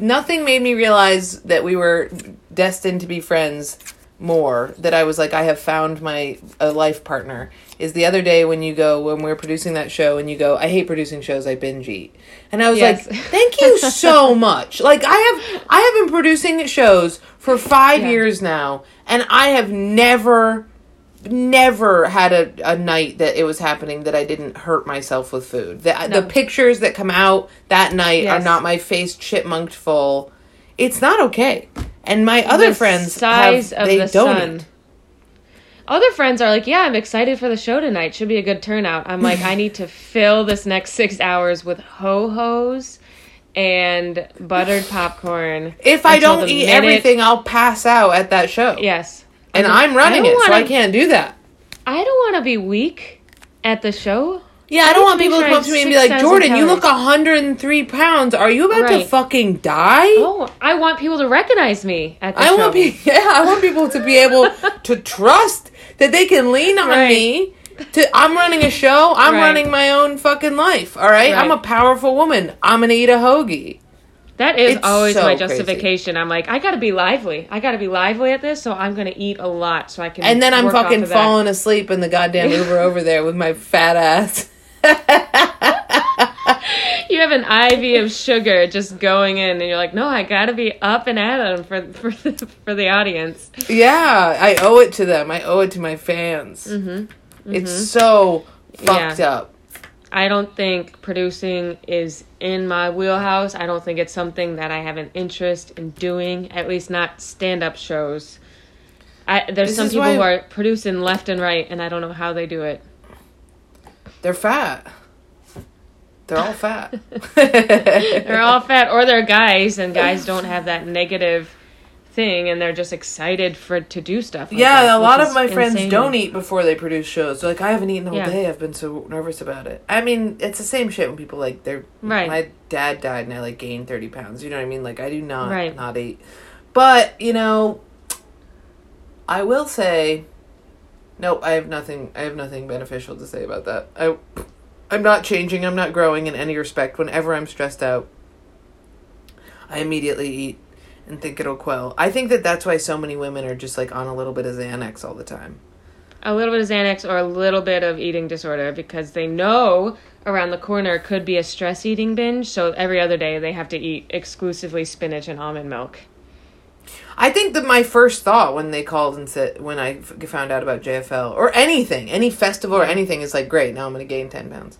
Nothing made me realize that we were destined to be friends more, that I was like, I have found my life partner, is the other day when we were producing that show and you go, I hate producing shows, I binge eat. And I was like, thank you so much. Like, I have been producing shows for 5 years now, and I have never had a night that it was happening that I didn't hurt myself with food. The pictures that come out that night are not my face chipmunked full. It's not okay. And my other friends Other friends are like, yeah, I'm excited for the show tonight. Should be a good turnout. I'm like, I need to fill this next 6 hours with ho-hos and buttered popcorn. If I don't eat everything, I'll pass out at that show. Yes. And I'm running it, so I can't do that. I don't want to be weak at the show. Yeah, I don't want people to come up to me and be like, Jordan, you look 103 pounds. Are you about to fucking die? Oh, I want people to recognize me at the show. I want people to be able to trust that they can lean on me. I'm running a show. I'm running my own fucking life, all right? I'm a powerful woman. I'm going to eat a hoagie. That is always my justification. Crazy. I'm like, I got to be lively. I got to be lively at this, so I'm going to eat a lot so I can And then I'm fucking falling asleep in the goddamn Uber over there with my fat ass. You have an IV of sugar just going in, and you're like, no, I gotta be up and at 'em for the audience. Yeah, I owe it to them. I owe it to my fans. Mm-hmm. Mm-hmm. It's so fucked up. I don't think producing is in my wheelhouse. I don't think it's something that I have an interest in doing, at least not stand-up shows. There's some people who are producing left and right, and I don't know how they do it. They're fat. They're all fat. They're all fat, or they're guys, and guys don't have that negative thing, and they're just excited to do stuff. Like a lot of my friends don't eat before they produce shows. They're like, I haven't eaten all day. I've been so nervous about it. I mean, it's the same shit when people like they're. Right. My dad died, and I like gained 30 pounds. You know what I mean? Like I do not eat, but you know, I will say, nope, I have nothing beneficial to say about that. I'm not changing, I'm not growing in any respect. Whenever I'm stressed out, I immediately eat and think it'll quell. I think that that's why so many women are just like on a little bit of Xanax all the time. A little bit of Xanax or a little bit of eating disorder, because they know around the corner could be a stress eating binge. So every other day they have to eat exclusively spinach and almond milk. I think that my first thought when they called and said, when I found out about JFL or anything, any festival or anything, is like, great, now I'm going to gain 10 pounds.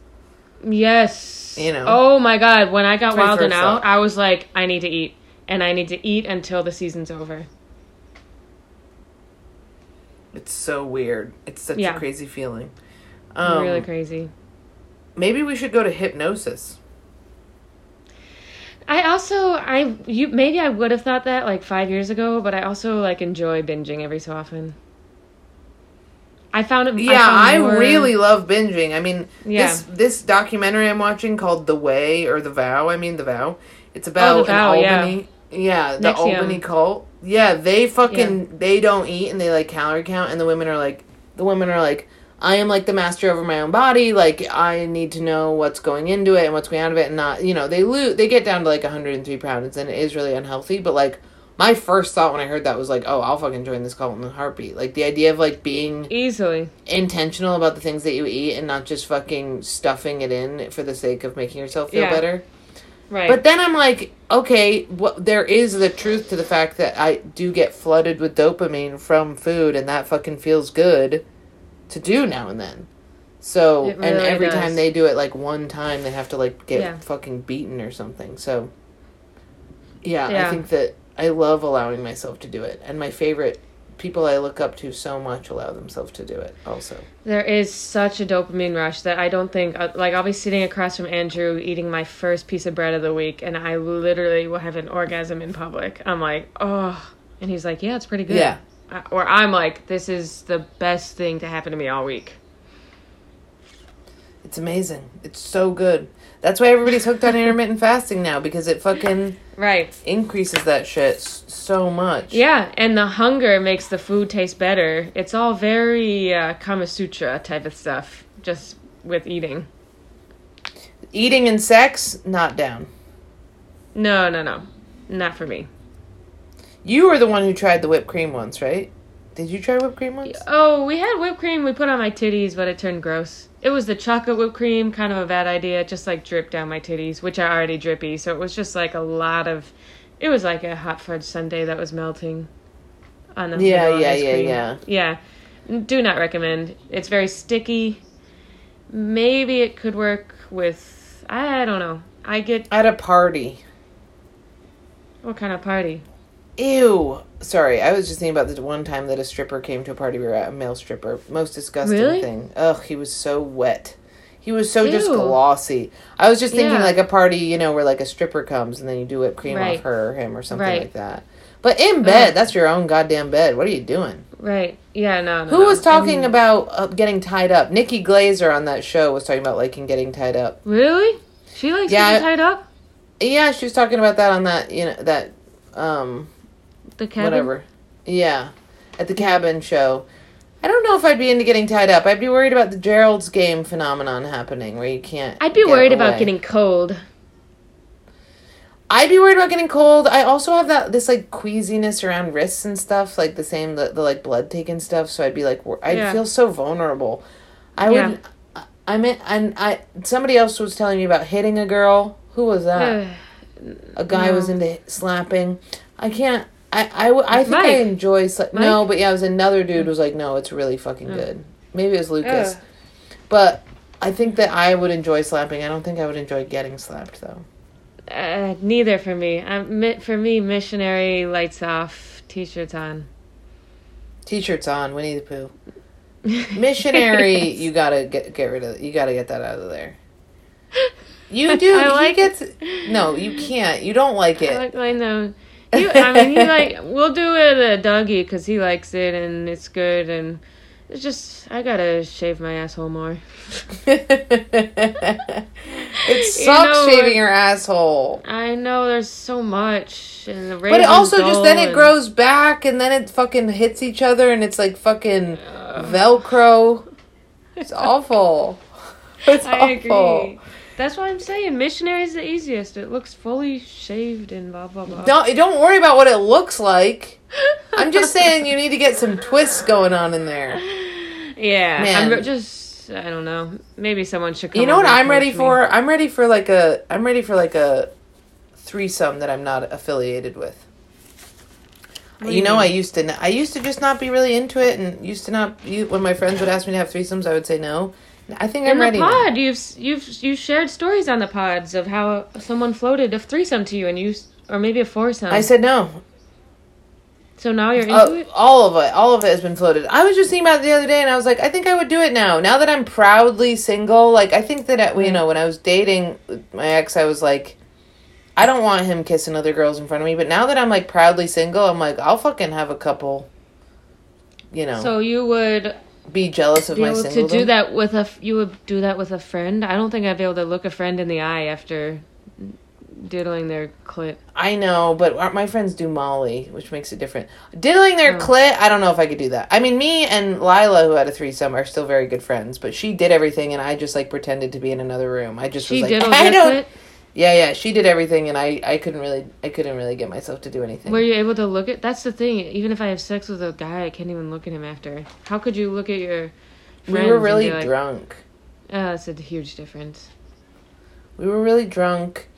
Yes. You know. Oh my God. When I got Wild and Out, I was like, I need to eat, and I need to eat until the season's over. It's so weird. It's such a crazy feeling. Really crazy. Maybe we should go to hypnosis. Maybe I would have thought that like 5 years ago, but I also like enjoy binging every so often. I really love binging. I mean, this documentary I'm watching called The Vow. It's about Albany. Yeah, the Nxivm. Albany cult. Yeah, they they don't eat and they like calorie count, and the women are like, I am like the master over my own body. Like, I need to know what's going into it and what's going out of it, and not, you know, they get down to like 103 pounds, and it is really unhealthy. But like, my first thought when I heard that was like, oh, I'll fucking join this cult in a heartbeat. Like, the idea of like being easily intentional about the things that you eat and not just fucking stuffing it in for the sake of making yourself feel better. Right. But then I'm like, okay, there is the truth to the fact that I do get flooded with dopamine from food, and that fucking feels good to do now and then. So, really, and every time they do it, like one time, they have to like get fucking beaten or something. So, I think that I love allowing myself to do it. And my favorite people I look up to so much allow themselves to do it also. There is such a dopamine rush that I don't think, like, I'll be sitting across from Andrew eating my first piece of bread of the week, and I literally will have an orgasm in public. I'm like, oh, and he's like, yeah, it's pretty good. Yeah. Or I'm like, this is the best thing to happen to me all week. It's amazing. It's so good. That's why everybody's hooked on intermittent fasting now, because it fucking increases that shit so much. Yeah, and the hunger makes the food taste better. It's all very Kama Sutra type of stuff, just with eating. Eating and sex, not down. No. Not for me. You were the one who tried the whipped cream once, right? Did you try whipped cream once? Oh, we had whipped cream we put on my titties, but it turned gross. It was the chocolate whipped cream, kind of a bad idea. It just like dripped down my titties, which are already drippy. So it was just like it was like a hot fudge sundae that was melting on the cream. Yeah. Do not recommend. It's very sticky. Maybe it could work with, I don't know. At a party. What kind of party? Ew. Sorry, I was just thinking about the one time that a stripper came to a party we were at, a male stripper. Most disgusting thing. Ugh, he was so wet. He was so just glossy. I was just thinking like a party, you know, where like a stripper comes and then you do whipped cream off her or him or something like that. But in bed, that's your own goddamn bed. What are you doing? Right. Yeah, no. Who was talking about getting tied up? Nikki Glaser on that show was talking about liking getting tied up. Really? She likes getting tied up? Yeah, she was talking about that on that, you know, that, the cabin? Whatever. Yeah. At the cabin show. I don't know if I'd be into getting tied up. I'd be worried about the Gerald's Game phenomenon happening where you can't. I'd be worried about getting cold. I'd be worried about getting cold. I also have this like queasiness around wrists and stuff, like the same, the like blood taken stuff. So I'd be like, I'd feel so vulnerable. I would. I mean, and somebody else was telling me about hitting a girl. Who was that? A guy was into slapping. I can't. I think Mike. I enjoy... No, but yeah, it was another dude was like, no, it's really fucking good. Maybe it was Lucas. But I think that I would enjoy slapping. I don't think I would enjoy getting slapped, though. Neither for me. For me, missionary, lights off, T-shirts on. T-shirts on, Winnie the Pooh. Missionary, you gotta get rid of... You gotta get that out of there. You do. No, you can't. You don't like it. I know. We'll do it a Dougie because he likes it and it's good, and It's just, I gotta shave my asshole more. It sucks, you know, shaving your asshole. I know, there's so much. And the but it also just, then it grows back, and then it fucking hits each other, and it's like fucking Velcro. It's awful. It's awful. Agree. That's what I'm saying. Missionary is the easiest. It looks fully shaved and blah, blah, blah. Don't worry about what it looks like. I'm just saying you need to get some twists going on in there. Yeah. Man. I don't know. Maybe someone should come. You know what I'm ready for? I'm ready for like a threesome that I'm not affiliated with. You know, I used to just not be really into it, and used to not. When my friends would ask me to have threesomes, I would say no. I think I'm ready. In the pod, now. You've shared stories on the pods of how someone floated a threesome to you, and you, or maybe a foursome. I said no. So now you're into it? All of it has been floated. I was just thinking about it the other day, and I was like, I think I would do it now. Now that I'm proudly single, like, I think that, you know, when I was dating my ex, I was like, I don't want him kissing other girls in front of me. But now that I'm, like, proudly single, I'm like, I'll fucking have a couple, you know. So you would be jealous of my singledom? You would do that with a friend? I don't think I'd be able to look a friend in the eye after diddling their clit. I know, but my friends do Molly, which makes it different. Diddling their clit, I don't know if I could do that. I mean, me and Lila, who had a threesome, are still very good friends, but she did everything, and I just, like, pretended to be in another room. I just was like, I don't. Clit? Yeah, she did everything, and I couldn't really get myself to do anything. Were you able to look at? That's the thing. Even if I have sex with a guy, I can't even look at him after. How could you look at your friends? We were really drunk. That's a huge difference. We were really drunk.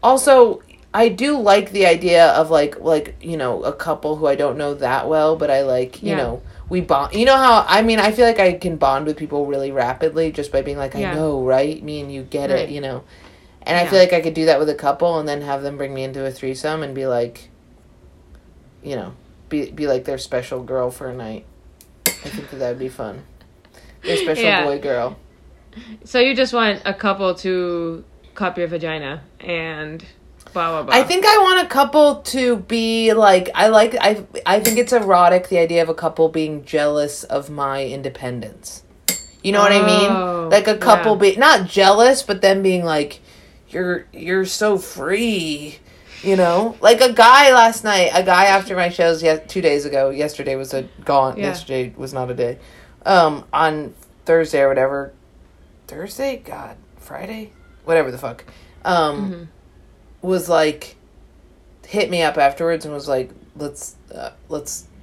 Also, I do like the idea of, like you know, a couple who I don't know that well, but I, like, you know, we bond. You know how, I mean, I feel like I can bond with people really rapidly just by being like, I know, right? Me and you get it, you know. And I feel like I could do that with a couple and then have them bring me into a threesome and be like, you know, be like their special girl for a night. I think that would be fun. Their special boy girl. So you just want a couple to cup your vagina and blah blah blah. I think I want a couple to be like, I think it's erotic, the idea of a couple being jealous of my independence. You know what I mean? Like a couple be not jealous, but them being like, you're so free, you know? Like a guy after my shows 2 days ago, yesterday was not a day. On Thursday or whatever. Thursday? God, Friday? Whatever the fuck, was like, hit me up afterwards and was like, let's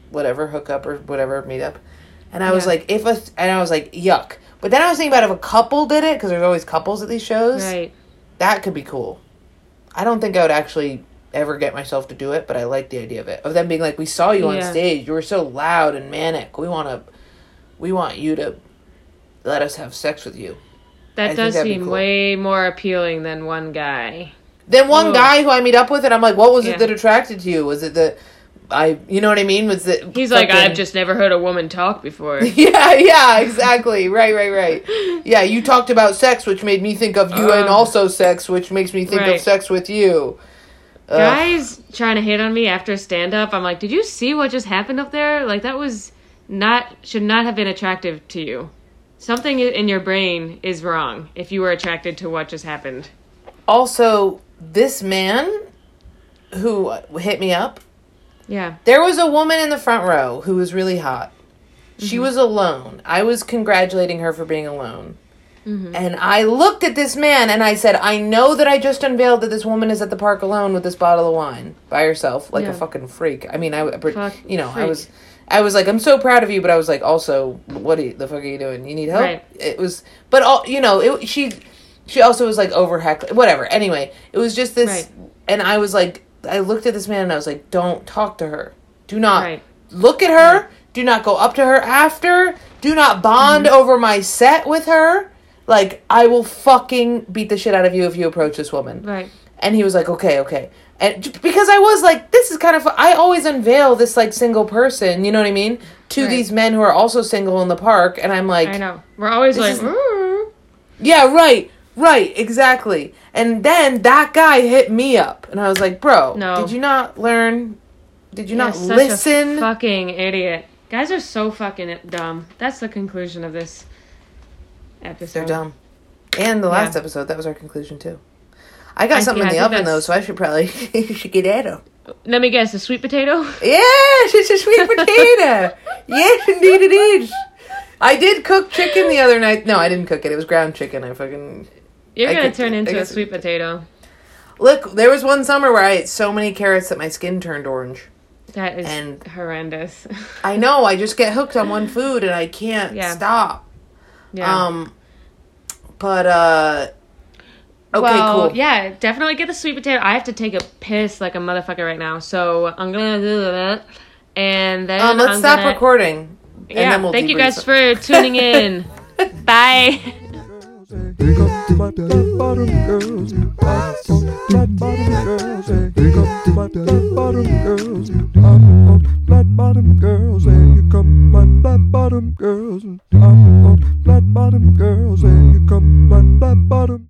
whatever, hook up or whatever, meet up. And I was like, and I was like, yuck. But then I was thinking about if a couple did it, because there's always couples at these shows. Right. That could be cool. I don't think I would actually ever get myself to do it, but I like the idea of it. Of them being like, we saw you on stage. You were so loud and manic. We want you to let us have sex with you. That does seem way more appealing than one guy. Than one guy who I meet up with, and I'm like, what was it that attracted to you? Was it that I, you know what I mean? Was it? He's like, I've just never heard a woman talk before. Yeah, exactly. Right. Yeah, you talked about sex, which made me think of you, and also sex, which makes me think of sex with you. Guys trying to hit on me after stand-up, I'm like, did you see what just happened up there? Like, that was should not have been attractive to you. Something in your brain is wrong if you were attracted to what just happened. Also, this man who hit me up. Yeah. There was a woman in the front row who was really hot. Mm-hmm. She was alone. I was congratulating her for being alone. Mm-hmm. And I looked at this man and I said, I know that I just unveiled that this woman is at the park alone with this bottle of wine by herself, like a fucking freak. I mean, I was... I was like, I'm so proud of you, but I was like, also, the fuck are you doing? You need help? Right. It was, but all, you know, she also was like over heckling, whatever. Anyway, it was just this, and I was like, I looked at this man and I was like, don't talk to her. Do not look at her. Right. Do not go up to her after. Do not bond over my set with her. Like, I will fucking beat the shit out of you if you approach this woman. Right. And he was like, okay. And because I was like, this is kind of, I always unveil this like single person, you know what I mean? To these men who are also single in the park. And I'm like, I know. We're always like, yeah, right. Exactly. And then that guy hit me up and I was like, bro, no. Did you not learn? Did you not listen? Such a fucking idiot. Guys are so fucking dumb. That's the conclusion of this episode. They're dumb. And the last episode, that was our conclusion too. I got something in the oven though, so I should probably get at them. Let me guess, a sweet potato? Yes, it's a sweet potato. Yes, indeed it is. I did cook chicken the other night. No, I didn't cook it. It was ground chicken. You're going to turn into a sweet potato. Look, there was one summer where I ate so many carrots that my skin turned orange. That is horrendous. I know. I just get hooked on one food and I can't stop. Yeah. Okay, well, cool. Yeah, definitely get the sweet potato. I have to take a piss like a motherfucker right now. So I'm going to do that. And then let's stop recording. And then we'll thank you guys for tuning in. Bye. Big up to my belly bottom girls, I want flat bottom girls. Big up to my belly bottom girls, I want flat bottom girls. And you come my flat bottom girls, I want flat bottom girls. And you come my flat bottom.